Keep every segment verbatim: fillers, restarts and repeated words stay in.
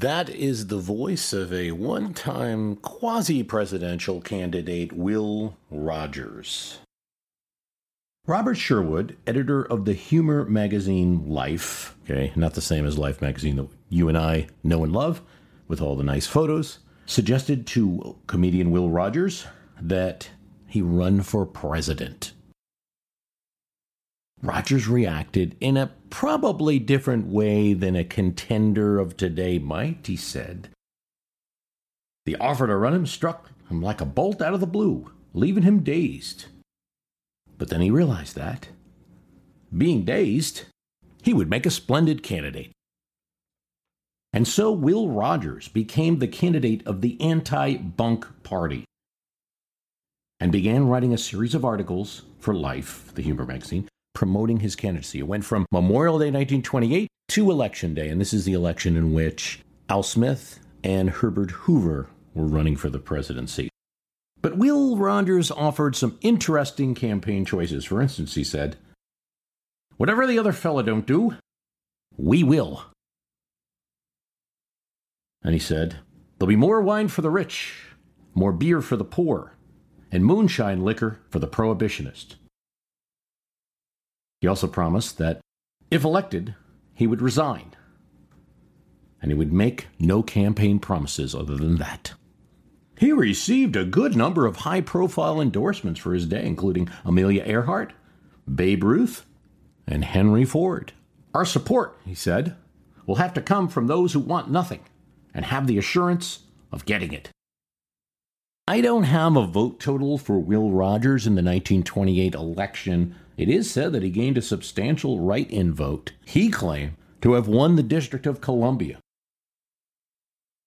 That is the voice of a one-time quasi-presidential candidate, Will Rogers. Robert Sherwood, editor of the humor magazine Life, okay, not the same as Life magazine that you and I know and love, with all the nice photos, suggested to comedian Will Rogers that he run for president. Rogers reacted in a probably different way than a contender of today might, he said. The offer to run him struck him like a bolt out of the blue, leaving him dazed. But then he realized that, being dazed, he would make a splendid candidate. And so Will Rogers became the candidate of the anti-bunk party and began writing a series of articles for Life, the humor magazine, promoting his candidacy. It went from Memorial Day nineteen twenty-eight to Election Day, and this is the election in which Al Smith and Herbert Hoover were running for the presidency. But Will Rogers offered some interesting campaign choices. For instance, he said, "Whatever the other fella don't do, we will." And he said, "There'll be more wine for the rich, more beer for the poor, and moonshine liquor for the prohibitionist." He also promised that, if elected, he would resign, and he would make no campaign promises other than that. He received a good number of high-profile endorsements for his day, including Amelia Earhart, Babe Ruth, and Henry Ford. "Our support," he said, "will have to come from those who want nothing and have the assurance of getting it." I don't have a vote total for Will Rogers in the nineteen twenty-eight election. It is said that he gained a substantial write-in vote. He claimed to have won the District of Columbia.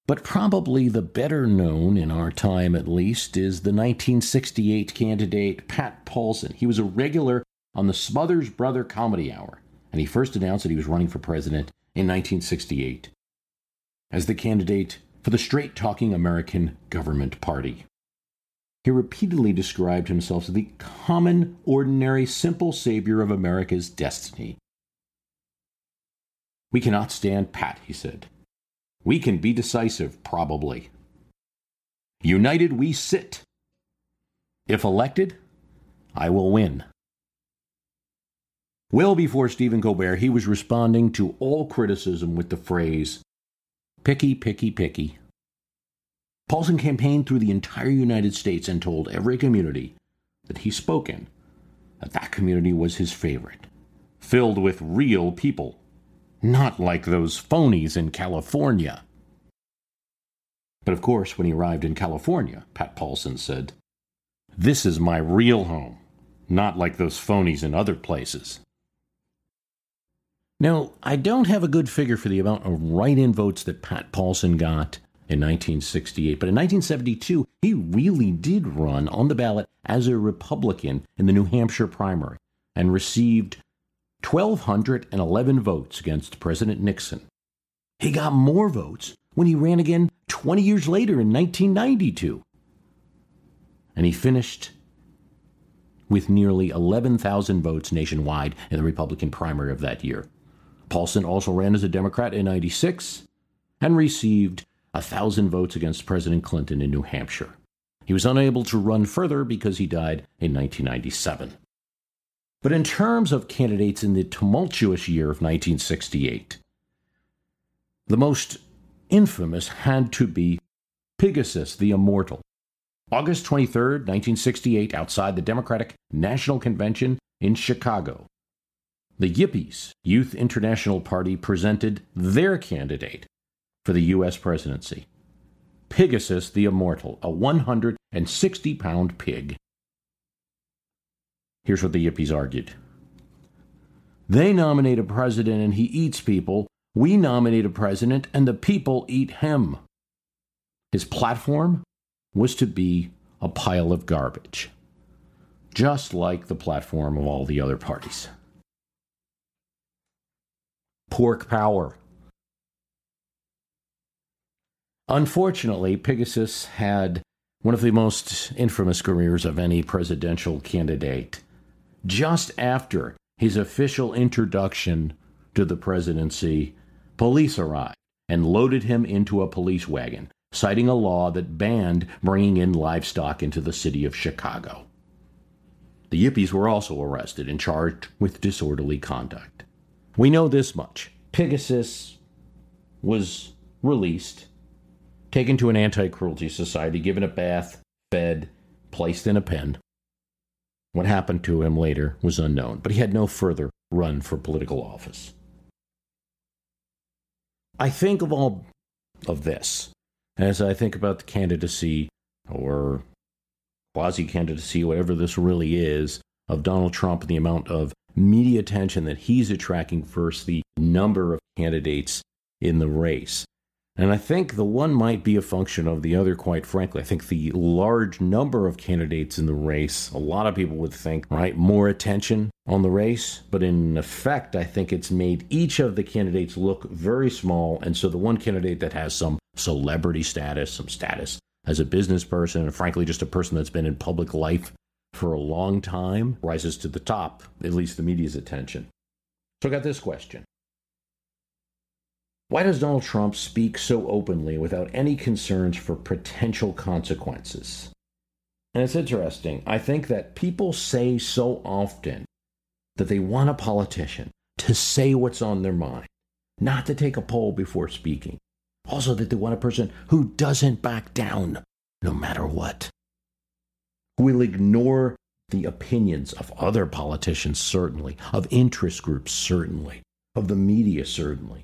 But probably the better known, in our time at least, is the nineteen sixty-eight candidate Pat Paulson. He was a regular on the Smothers Brother Comedy Hour, and he first announced that he was running for president in nineteen sixty-eight as the candidate for the straight-talking American government party. He repeatedly described himself as the common, ordinary, simple savior of America's destiny. "We cannot stand pat," he said. "We can be decisive, probably. United we sit. If elected, I will win." Well before Stephen Colbert, he was responding to all criticism with the phrase, "Picky, picky, picky." Paulson campaigned through the entire United States and told every community that he spoke in that that community was his favorite, filled with real people, not like those phonies in California. But of course, when he arrived in California, Pat Paulson said, "This is my real home, not like those phonies in other places." Now, I don't have a good figure for the amount of write-in votes that Pat Paulson got in nineteen sixty-eight, but in nineteen seventy-two, he really did run on the ballot as a Republican in the New Hampshire primary and received one thousand two hundred eleven votes against President Nixon. He got more votes when he ran again twenty years later in nineteen ninety-two. And he finished with nearly eleven thousand votes nationwide in the Republican primary of that year. Paulson also ran as a Democrat in ninety-six and received one thousand votes against President Clinton in New Hampshire. He was unable to run further because he died in nineteen ninety-seven. But in terms of candidates in the tumultuous year of nineteen sixty-eight, the most infamous had to be Pigasus the Immortal. August twenty-third, nineteen sixty-eight, outside the Democratic National Convention in Chicago, the Yippies, Youth International Party, presented their candidate for the U S presidency, Pigasus the Immortal, a one hundred sixty pound pig. Here's what the Yippies argued. They nominate a president and he eats people. We nominate a president and the people eat him. His platform was to be a pile of garbage, just like the platform of all the other parties. Pork power. Unfortunately, Pigasus had one of the most infamous careers of any presidential candidate. Just after his official introduction to the presidency, police arrived and loaded him into a police wagon, citing a law that banned bringing in livestock into the city of Chicago. The Yippies were also arrested and charged with disorderly conduct. We know this much. Pigasus was released, taken to an anti-cruelty society, given a bath, fed, placed in a pen. What happened to him later was unknown, but he had no further run for political office. I think of all of this as I think about the candidacy, or quasi-candidacy, whatever this really is, of Donald Trump and the amount of media attention that he's attracting versus the number of candidates in the race. And I think the one might be a function of the other, quite frankly. I think the large number of candidates in the race, a lot of people would think, right, more attention on the race. But in effect, I think it's made each of the candidates look very small. And so the one candidate that has some celebrity status, some status as a business person, and frankly just a person that's been in public life for a long time, rises to the top, at least the media's attention. So I got this question. Why does Donald Trump speak so openly without any concerns for potential consequences? And it's interesting. I think that people say so often that they want a politician to say what's on their mind, not to take a poll before speaking. Also that they want a person who doesn't back down, no matter what, who will ignore the opinions of other politicians, certainly, of interest groups, certainly, of the media, certainly.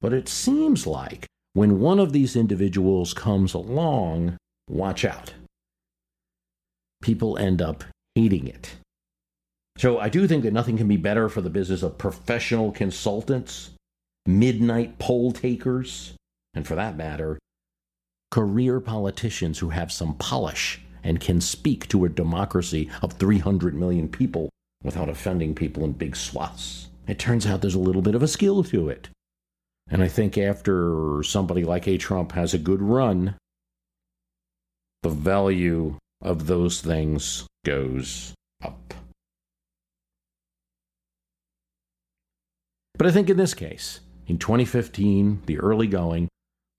But it seems like when one of these individuals comes along, watch out. People end up hating it. So I do think that nothing can be better for the business of professional consultants, midnight poll takers, and for that matter, career politicians who have some polish and can speak to a democracy of three hundred million people without offending people in big swaths. It turns out there's a little bit of a skill to it. And I think after somebody like a Trump has a good run, the value of those things goes up. But I think in this case, in twenty fifteen, the early going,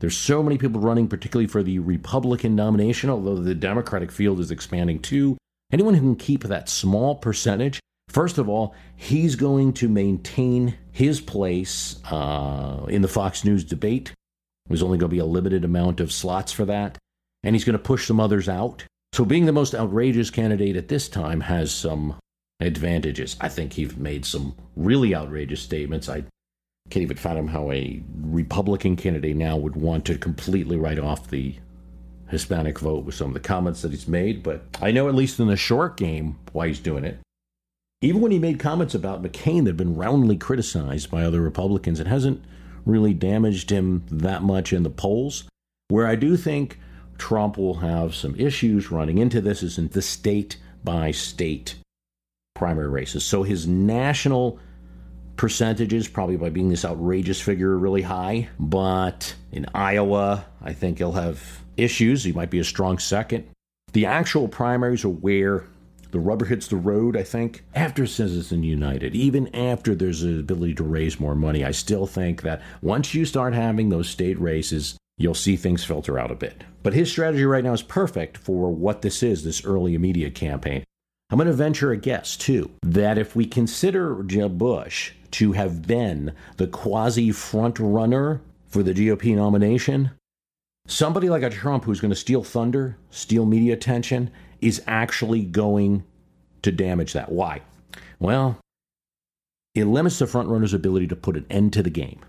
there's so many people running, particularly for the Republican nomination, although the Democratic field is expanding too. Anyone who can keep that small percentage, first of all, he's going to maintain his place uh, in the Fox News debate. There's only going to be a limited amount of slots for that. And he's going to push some others out. So being the most outrageous candidate at this time has some advantages. I think he's made some really outrageous statements. I can't even fathom how a Republican candidate now would want to completely write off the Hispanic vote with some of the comments that he's made. But I know at least in the short game why he's doing it. Even when he made comments about McCain that had been roundly criticized by other Republicans, it hasn't really damaged him that much in the polls. Where I do think Trump will have some issues running into this is in the state-by-state primary races. So his national percentages, probably by being this outrageous figure, are really high. But in Iowa, I think he'll have issues. He might be a strong second. The actual primaries are where The rubber hits the road, I think, after Citizen United, even after there's an ability to raise more money. I still think that once you start having those state races, you'll see things filter out a bit. But his strategy right now is perfect for what this is, this early media campaign. I'm going to venture a guess, too, that if we consider Jeb Bush to have been the quasi-front runner for the G O P nomination, somebody like a Trump who's going to steal thunder, steal media attention, is actually going to damage that. Why? Well, it limits the front-runner's ability to put an end to the game.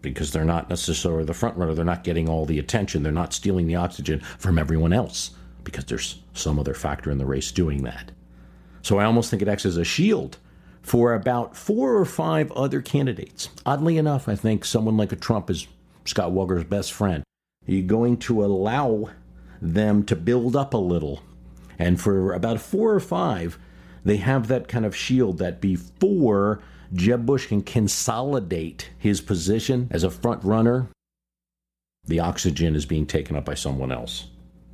Because they're not necessarily the front-runner. They're not getting all the attention. They're not stealing the oxygen from everyone else. Because there's some other factor in the race doing that. So I almost think it acts as a shield for about four or five other candidates. Oddly enough, I think someone like a Trump is Scott Walker's best friend. You're going to allow them to build up a little. And for about four or five, they have that kind of shield that before Jeb Bush can consolidate his position as a front runner, the oxygen is being taken up by someone else.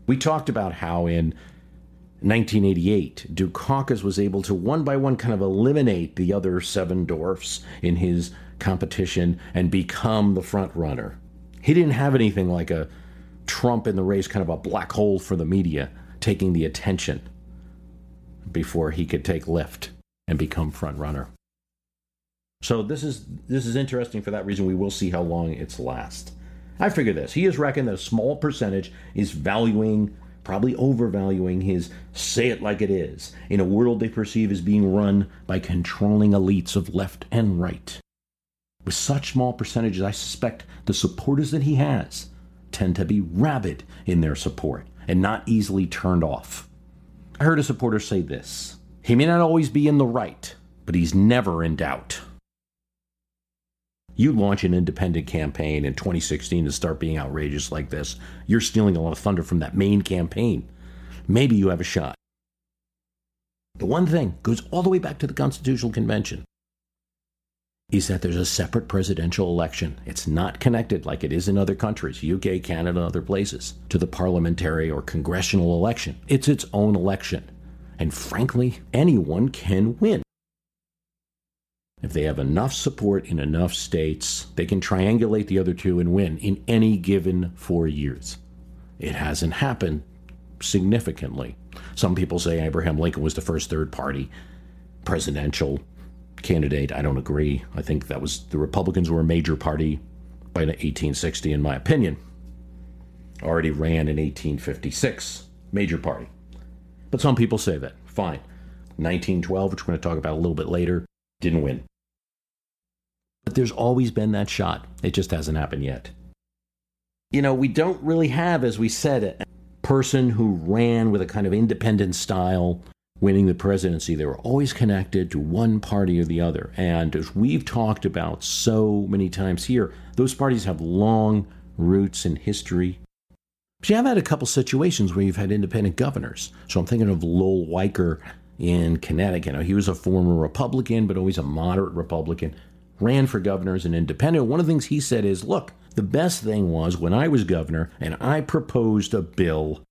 We talked about how in nineteen eighty-eight, Dukakis was able to one by one kind of eliminate the other seven dwarfs in his competition and become the front runner. He didn't have anything like a Trump in the race, kind of a black hole for the media, taking the attention before he could take lift and become front runner. So this is this is interesting for that reason. We will see how long it's lasts. I figure this. He is reckoning that a small percentage is valuing, probably overvaluing his say it like it is in a world they perceive as being run by controlling elites of left and right. With such small percentages, I suspect the supporters that he has tend to be rabid in their support and not easily turned off. I heard a supporter say this. He may not always be in the right, but he's never in doubt. You launch an independent campaign in twenty sixteen and start being outrageous like this, you're stealing a lot of thunder from that main campaign. Maybe you have a shot. The one thing goes all the way back to the Constitutional Convention is that there's a separate presidential election. It's not connected like it is in other countries, U K, Canada, other places, to the parliamentary or congressional election. It's its own election. And frankly, anyone can win. If they have enough support in enough states, they can triangulate the other two and win in any given four years. It hasn't happened significantly. Some people say Abraham Lincoln was the first third-party presidential candidate. I don't agree. I think that was the Republicans were a major party by eighteen sixty, in my opinion. Already ran in eighteen fifty-six. Major party. But some people say that. Fine. nineteen twelve, which we're going to talk about a little bit later, didn't win. But there's always been that shot. It just hasn't happened yet. You know, we don't really have, as we said, a person who ran with a kind of independent style winning the presidency. They were always connected to one party or the other. And as we've talked about so many times here, those parties have long roots in history. But you have had a couple situations where you've had independent governors. So I'm thinking of Lowell Weicker in Connecticut. Now, he was a former Republican, but always a moderate Republican, ran for governor as an independent. One of the things he said is, look, the best thing was when I was governor and I proposed a bill,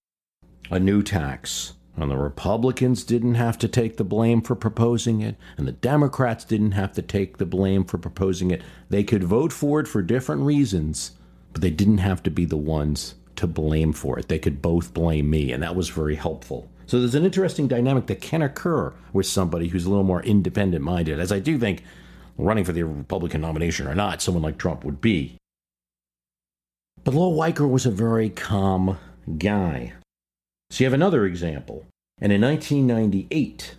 a new tax, and the Republicans didn't have to take the blame for proposing it, and the Democrats didn't have to take the blame for proposing it. They could vote for it for different reasons, but they didn't have to be the ones to blame for it. They could both blame me, and that was very helpful. So there's an interesting dynamic that can occur with somebody who's a little more independent-minded, as I do think running for the Republican nomination or not, someone like Trump would be. But Lowell Weicker was a very calm guy. So you have another example. And in nineteen ninety-eight,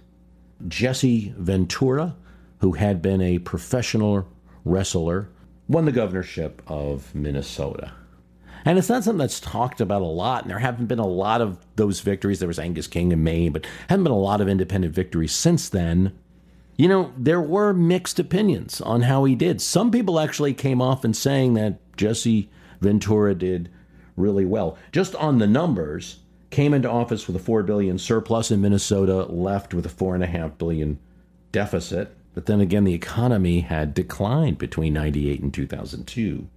Jesse Ventura, who had been a professional wrestler, won the governorship of Minnesota. And it's not something that's talked about a lot, and there haven't been a lot of those victories. There was Angus King in Maine, but haven't been a lot of independent victories since then. You know, there were mixed opinions on how he did. Some people actually came off and saying that Jesse Ventura did really well. Just on the numbers, came into office with a four billion dollars surplus in Minnesota, left with a four point five billion dollars deficit. But then again, the economy had declined between ninety-eight and two thousand two.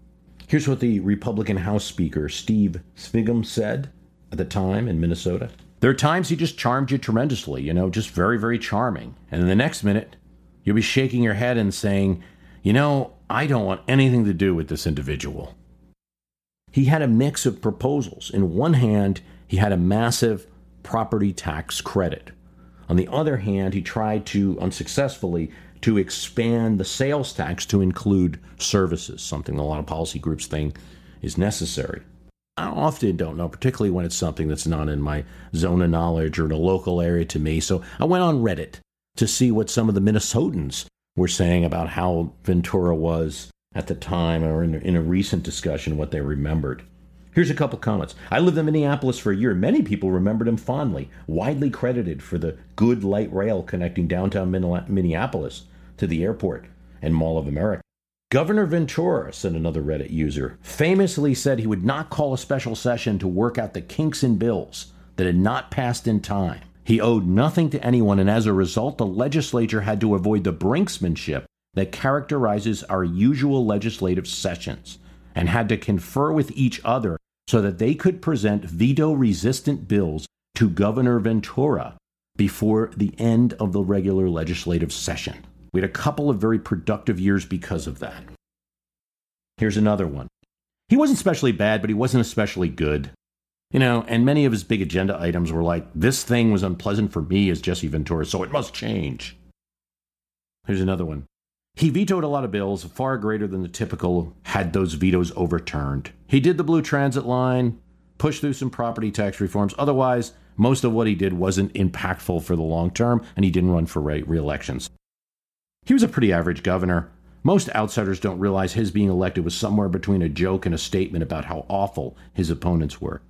Here's what the Republican House Speaker, Steve Sviggum, said at the time in Minnesota. There are times he just charmed you tremendously, you know, just very, very charming. And then the next minute, you'll be shaking your head and saying, you know, I don't want anything to do with this individual. He had a mix of proposals. In one hand, he had a massive property tax credit. On the other hand, he tried to, unsuccessfully, to expand the sales tax to include services, something a lot of policy groups think is necessary. I often don't know, particularly when it's something that's not in my zone of knowledge or in a local area to me. So I went on Reddit to see what some of the Minnesotans were saying about how Ventura was at the time or in, in a recent discussion, what they remembered. Here's a couple comments. I lived in Minneapolis for a year. Many people remembered him fondly, widely credited for the good light rail connecting downtown Minneapolis to the airport and Mall of America. Governor Ventura, said another Reddit user, famously said he would not call a special session to work out the kinks in bills that had not passed in time. He owed nothing to anyone, and as a result, the legislature had to avoid the brinksmanship that characterizes our usual legislative sessions and had to confer with each other so that they could present veto-resistant bills to Governor Ventura before the end of the regular legislative session. We had a couple of very productive years because of that. Here's another one. He wasn't especially bad, but he wasn't especially good. You know, and many of his big agenda items were like, this thing was unpleasant for me as Jesse Ventura, so it must change. Here's another one. He vetoed a lot of bills, far greater than the typical, had those vetoes overturned. He did the blue transit line, pushed through some property tax reforms. Otherwise, most of what he did wasn't impactful for the long term, and he didn't run for re-elections. He was a pretty average governor. Most outsiders don't realize his being elected was somewhere between a joke and a statement about how awful his opponents were.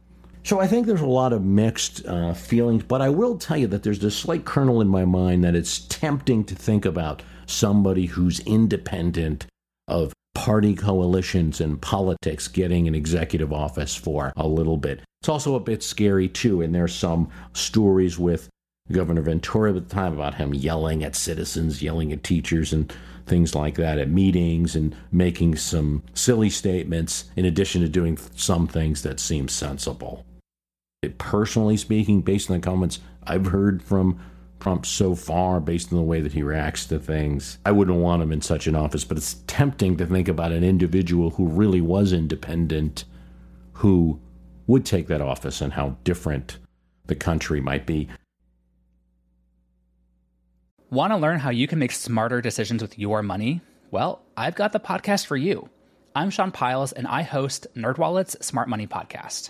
So I think there's a lot of mixed uh, feelings, but I will tell you that there's this slight kernel in my mind that it's tempting to think about somebody who's independent of party coalitions and politics getting an executive office for a little bit. It's also a bit scary, too, and there's some stories with Governor Ventura at the time about him yelling at citizens, yelling at teachers and things like that at meetings and making some silly statements in addition to doing some things that seem sensible. It, personally speaking, based on the comments I've heard from Trump so far, based on the way that he reacts to things, I wouldn't want him in such an office, but it's tempting to think about an individual who really was independent who would take that office and how different the country might be. Want to learn how you can make smarter decisions with your money? Well, I've got the podcast for you. I'm Sean Piles, and I host NerdWallet's Smart Money Podcast.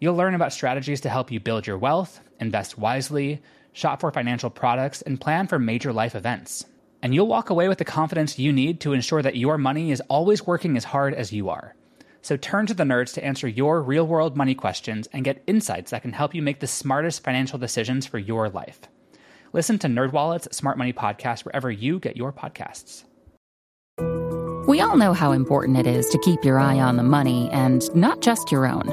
You'll learn about strategies to help you build your wealth, invest wisely, shop for financial products, and plan for major life events. And you'll walk away with the confidence you need to ensure that your money is always working as hard as you are. So turn to the nerds to answer your real-world money questions and get insights that can help you make the smartest financial decisions for your life. Listen to NerdWallet's Smart Money Podcast wherever you get your podcasts. We all know how important it is to keep your eye on the money, and not just your own.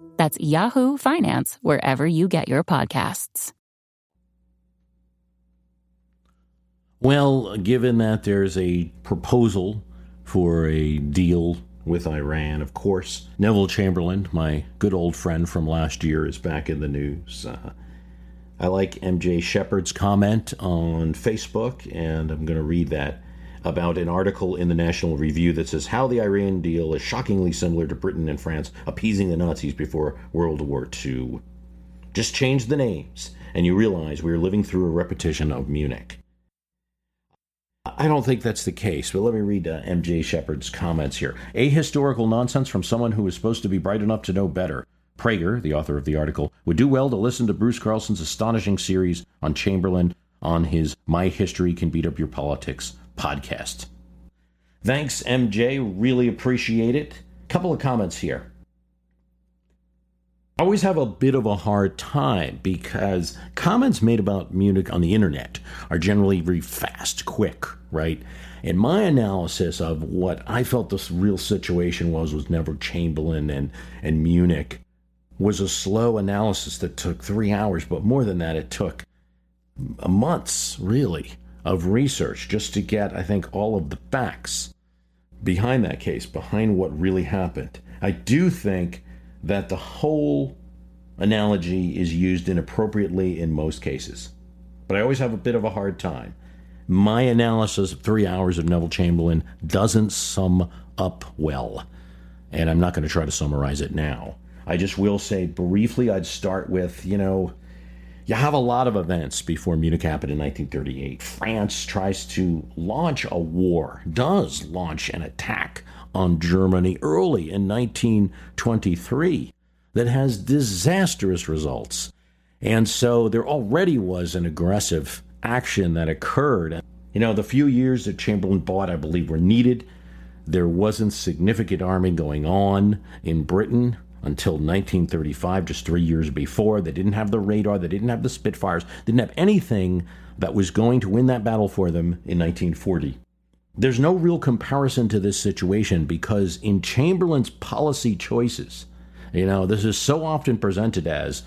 That's Yahoo Finance wherever you get your podcasts. Well, given that there's a proposal for a deal with Iran, of course, Neville Chamberlain, my good old friend from last year, is back in the news. Uh, I like M J Shepard's comment on Facebook, and I'm going to read that about an article in the National Review that says how the Iran deal is shockingly similar to Britain and France appeasing the Nazis before World War Two. Just change the names, and you realize we are living through a repetition of Munich. I don't think that's the case, but let me read uh, M J Shepard's comments here. Ahistorical nonsense from someone who is supposed to be bright enough to know better. Prager, the author of the article, would do well to listen to Bruce Carlson's astonishing series on Chamberlain on his My History Can Beat Up Your Politics podcast. Thanks, M J. Really appreciate it. Couple of comments here. I always have a bit of a hard time because comments made about Munich on the internet are generally very fast, quick, right? And my analysis of what I felt the real situation was was Neville Chamberlain and, and Munich was a slow analysis that took three hours, but more than that, it took months, really, of research just to get, I think, all of the facts behind that case, behind what really happened. I do think that the whole analogy is used inappropriately in most cases, but I always have a bit of a hard time. My analysis of three hours of Neville Chamberlain doesn't sum up well, and I'm not going to try to summarize it now. I just will say briefly, I'd start with, you know, you have a lot of events before Munich happened in nineteen thirty-eight. France tries to launch a war, does launch an attack on Germany early in nineteen twenty-three that has disastrous results. And so there already was an aggressive action that occurred. You know, the few years that Chamberlain bought, I believe, were needed. There wasn't significant arming going on in Britain until nineteen thirty-five, just three years before. They didn't have the radar, they didn't have the Spitfires, didn't have anything that was going to win that battle for them in nineteen forty. There's no real comparison to this situation because in Chamberlain's policy choices, you know, this is so often presented as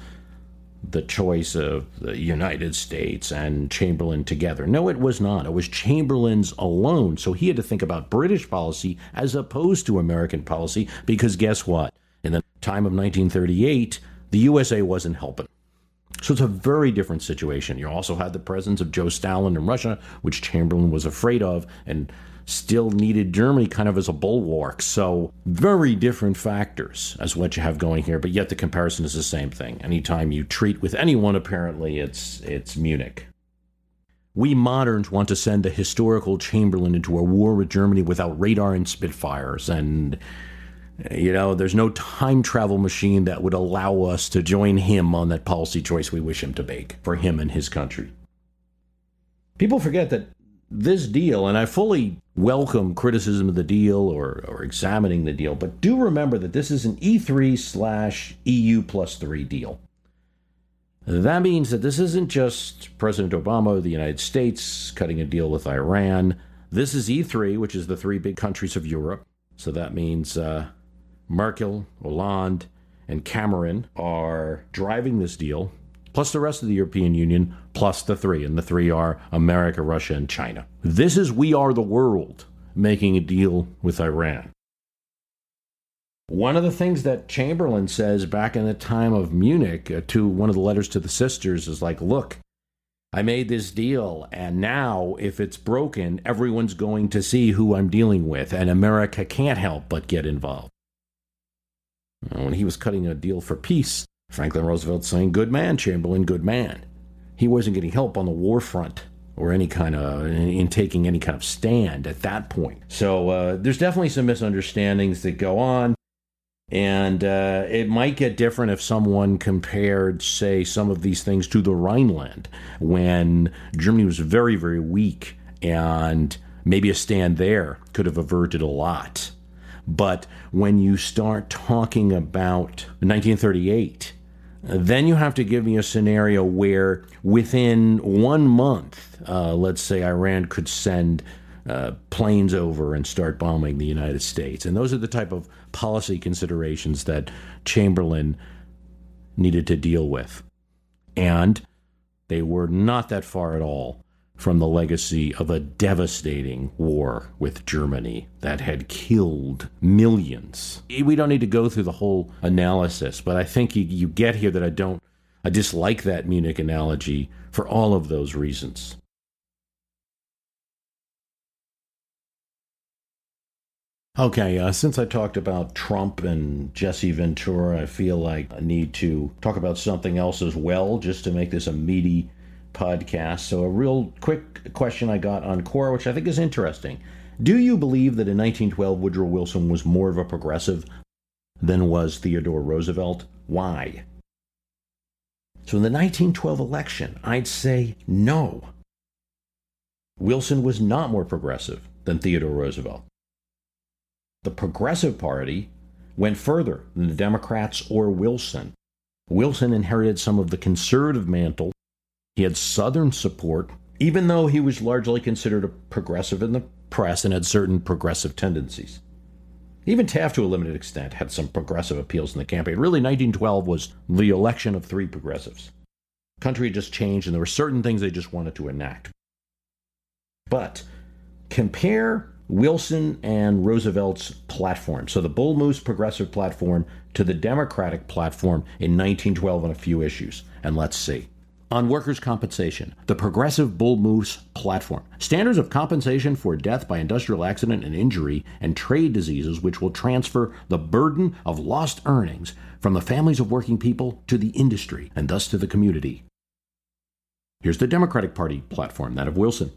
the choice of the United States and Chamberlain together. No, it was not. It was Chamberlain's alone. So he had to think about British policy as opposed to American policy because guess what? In the time of nineteen thirty-eight, the U S A wasn't helping. So it's a very different situation. You also had the presence of Joe Stalin in Russia, which Chamberlain was afraid of and still needed Germany kind of as a bulwark. So very different factors as what you have going here. But yet the comparison is the same thing. Anytime you treat with anyone, apparently it's it's Munich. We moderns want to send a historical Chamberlain into a war with Germany without radar and Spitfires and... You know, there's no time travel machine that would allow us to join him on that policy choice we wish him to make for him and his country. People forget that this deal, and I fully welcome criticism of the deal or, or examining the deal, but do remember that this is an E three slash E U plus three deal. That means that this isn't just President Obama of the United States cutting a deal with Iran. This is E three, which is the three big countries of Europe. So that means... Uh, Merkel, Hollande, and Cameron are driving this deal, plus the rest of the European Union, plus the three. And the three are America, Russia, and China. This is we are the world making a deal with Iran. One of the things that Chamberlain says back in the time of Munich uh, to one of the letters to the sisters is like, look, I made this deal, and now if it's broken, everyone's going to see who I'm dealing with, and America can't help but get involved. When he was cutting a deal for peace, Franklin Roosevelt saying, good man, Chamberlain, good man. He wasn't getting help on the war front or any kind of, in taking any kind of stand at that point. So uh, there's definitely some misunderstandings that go on. And uh, it might get different if someone compared, say, some of these things to the Rhineland when Germany was very, very weak and maybe a stand there could have averted a lot. But when you start talking about nineteen thirty-eight, then you have to give me a scenario where within one month, uh, let's say Iran could send uh, planes over and start bombing the United States. And those are the type of policy considerations that Chamberlain needed to deal with. And they were not that far at all from the legacy of a devastating war with Germany that had killed millions. We don't need to go through the whole analysis, but I think you, you get here that I don't, I dislike that Munich analogy for all of those reasons. Okay, uh, since I talked about Trump and Jesse Ventura, I feel like I need to talk about something else as well, just to make this a meaty podcast. So a real quick question I got on Quora, which I think is interesting. Do you believe that in nineteen twelve, Woodrow Wilson was more of a progressive than was Theodore Roosevelt? Why? So in the nineteen twelve election, I'd say no. Wilson was not more progressive than Theodore Roosevelt. The Progressive Party went further than the Democrats or Wilson. Wilson inherited some of the conservative mantle. He had Southern support, even though he was largely considered a progressive in the press and had certain progressive tendencies. Even Taft, to a limited extent, had some progressive appeals in the campaign. Really, nineteen twelve was the election of three progressives. The country had just changed, and there were certain things they just wanted to enact. But compare Wilson and Roosevelt's platform. So the Bull Moose progressive platform to the Democratic platform in nineteen twelve on a few issues. And let's see. On workers' compensation, the progressive Bull Moose platform. Standards of compensation for death by industrial accident and injury and trade diseases, which will transfer the burden of lost earnings from the families of working people to the industry and thus to the community. Here's the Democratic Party platform, that of Wilson.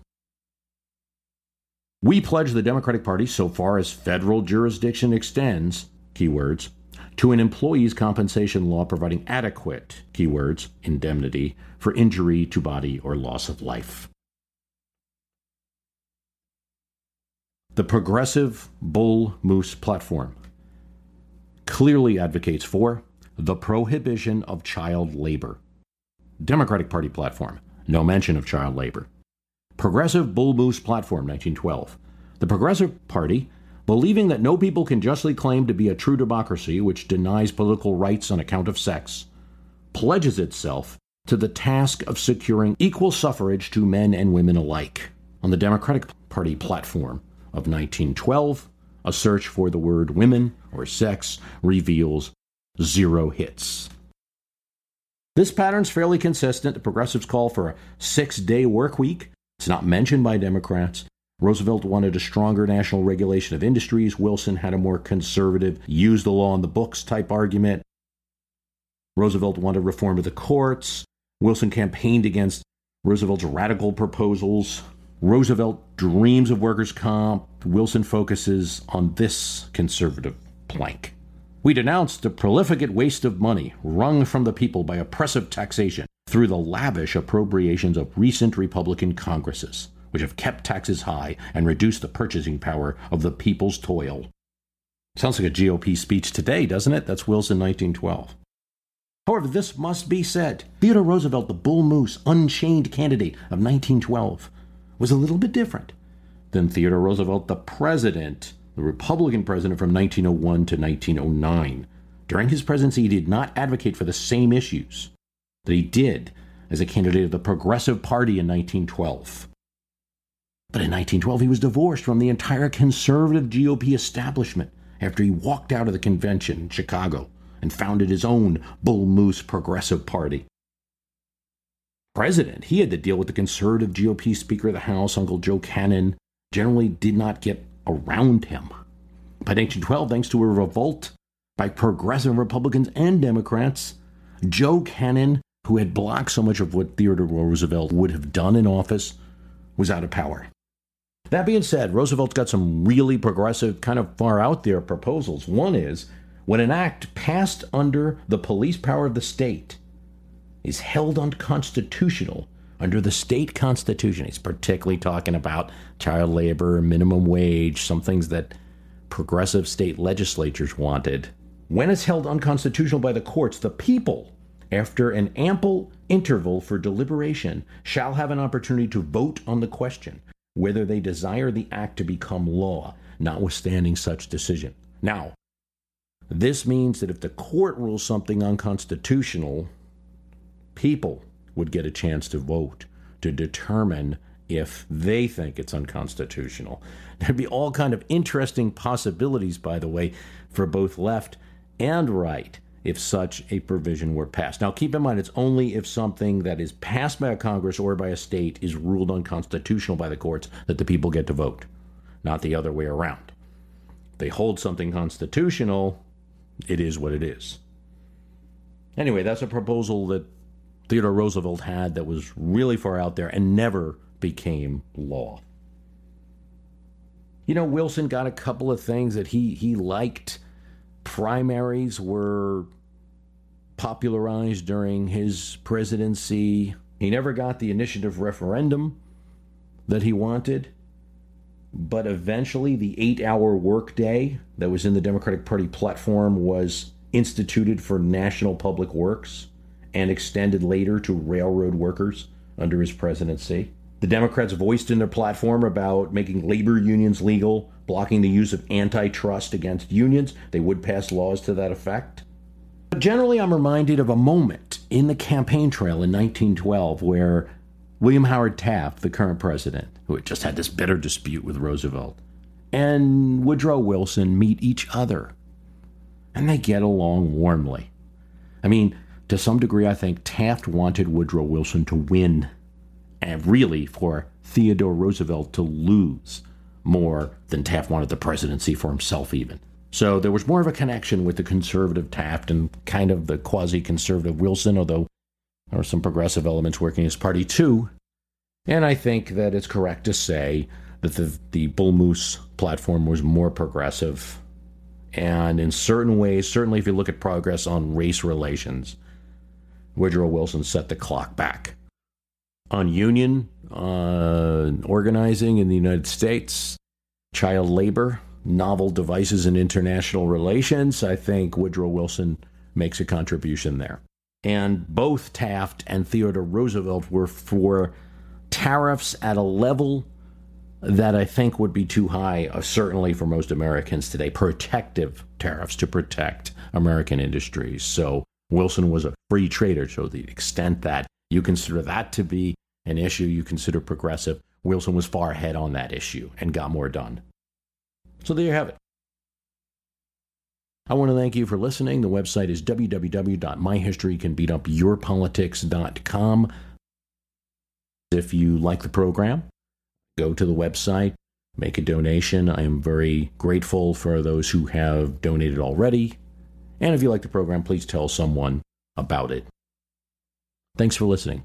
We pledge the Democratic Party, so far as federal jurisdiction extends, keywords, to an employee's compensation law providing adequate, keywords, indemnity for injury to body or loss of life. The progressive Bull Moose platform clearly advocates for the prohibition of child labor. Democratic Party platform, no mention of child labor. Progressive Bull Moose platform, nineteen twelve. The Progressive Party, believing that no people can justly claim to be a true democracy which denies political rights on account of sex, pledges itself to the task of securing equal suffrage to men and women alike. On the Democratic Party platform of nineteen twelve, a search for the word women or sex reveals zero hits. This pattern's fairly consistent. The progressives call for a six-day work week. It's not mentioned by Democrats. Roosevelt wanted a stronger national regulation of industries. Wilson had a more conservative, use the law in the books type argument. Roosevelt wanted reform of the courts. Wilson campaigned against Roosevelt's radical proposals. Roosevelt dreams of workers' comp. Wilson focuses on this conservative plank. We denounce the profligate waste of money wrung from the people by oppressive taxation through the lavish appropriations of recent Republican Congresses, which have kept taxes high and reduced the purchasing power of the people's toil. Sounds like a G O P speech today, doesn't it? That's Wilson, nineteen twelve. However, this must be said. Theodore Roosevelt, the Bull Moose, unchained candidate of nineteen twelve, was a little bit different than Theodore Roosevelt, the president, the Republican president from nineteen oh one to nineteen oh nine. During his presidency, he did not advocate for the same issues that he did as a candidate of the Progressive Party in nineteen twelve. But in nineteen twelve, he was divorced from the entire conservative G O P establishment after he walked out of the convention in Chicago and founded his own Bull Moose Progressive Party. President, he had to deal with the conservative G O P Speaker of the House, Uncle Joe Cannon, generally did not get around him. By nineteen twelve, thanks to a revolt by progressive Republicans and Democrats, Joe Cannon, who had blocked so much of what Theodore Roosevelt would have done in office, was out of power. That being said, Roosevelt's got some really progressive, kind of far out there proposals. One is, when an act passed under the police power of the state is held unconstitutional under the state constitution. He's particularly talking about child labor, minimum wage, some things that progressive state legislatures wanted. When it's held unconstitutional by the courts, the people, after an ample interval for deliberation, shall have an opportunity to vote on the question whether they desire the act to become law, notwithstanding such decision. Now, this means that if the court rules something unconstitutional, people would get a chance to vote to determine if they think it's unconstitutional. There'd be all kind of interesting possibilities, by the way, for both left and right, if such a provision were passed. Now, keep in mind, it's only if something that is passed by a Congress or by a state is ruled unconstitutional by the courts that the people get to vote, not the other way around. they hold something constitutional, it is what it is. Anyway, that's a proposal that Theodore Roosevelt had that was really far out there and never became law. You know, Wilson got a couple of things that he, he liked. Primaries were popularized during his presidency. He never got the initiative referendum that he wanted. But eventually, the eight-hour workday that was in the Democratic Party platform was instituted for national public works and extended later to railroad workers under his presidency. The Democrats voiced in their platform about making labor unions legal, blocking the use of antitrust against unions. They would pass laws to that effect. But generally, I'm reminded of a moment in the campaign trail in nineteen twelve where William Howard Taft, the current president, who had just had this bitter dispute with Roosevelt, and Woodrow Wilson meet each other. And they get along warmly. I mean, to some degree, I think Taft wanted Woodrow Wilson to win, and really for Theodore Roosevelt to lose more than Taft wanted the presidency for himself even. So there was more of a connection with the conservative Taft and kind of the quasi-conservative Wilson, although there were some progressive elements working as party too. And I think that it's correct to say that the, the Bull Moose platform was more progressive. And in certain ways, certainly if you look at progress on race relations, Woodrow Wilson set the clock back. On union uh, organizing in the United States, child labor, novel devices in international relations, I think Woodrow Wilson makes a contribution there. And both Taft and Theodore Roosevelt were for tariffs at a level that I think would be too high, uh, certainly for most Americans today, protective tariffs to protect American industries. So Wilson was a free trader, so the extent that you consider that to be an issue you consider progressive, Wilson was far ahead on that issue and got more done. So there you have it. I want to thank you for listening. The website is w w w dot my history can beat up your politics dot com. If you like the program, go to the website, make a donation. I am very grateful for those who have donated already. And if you like the program, please tell someone about it. Thanks for listening.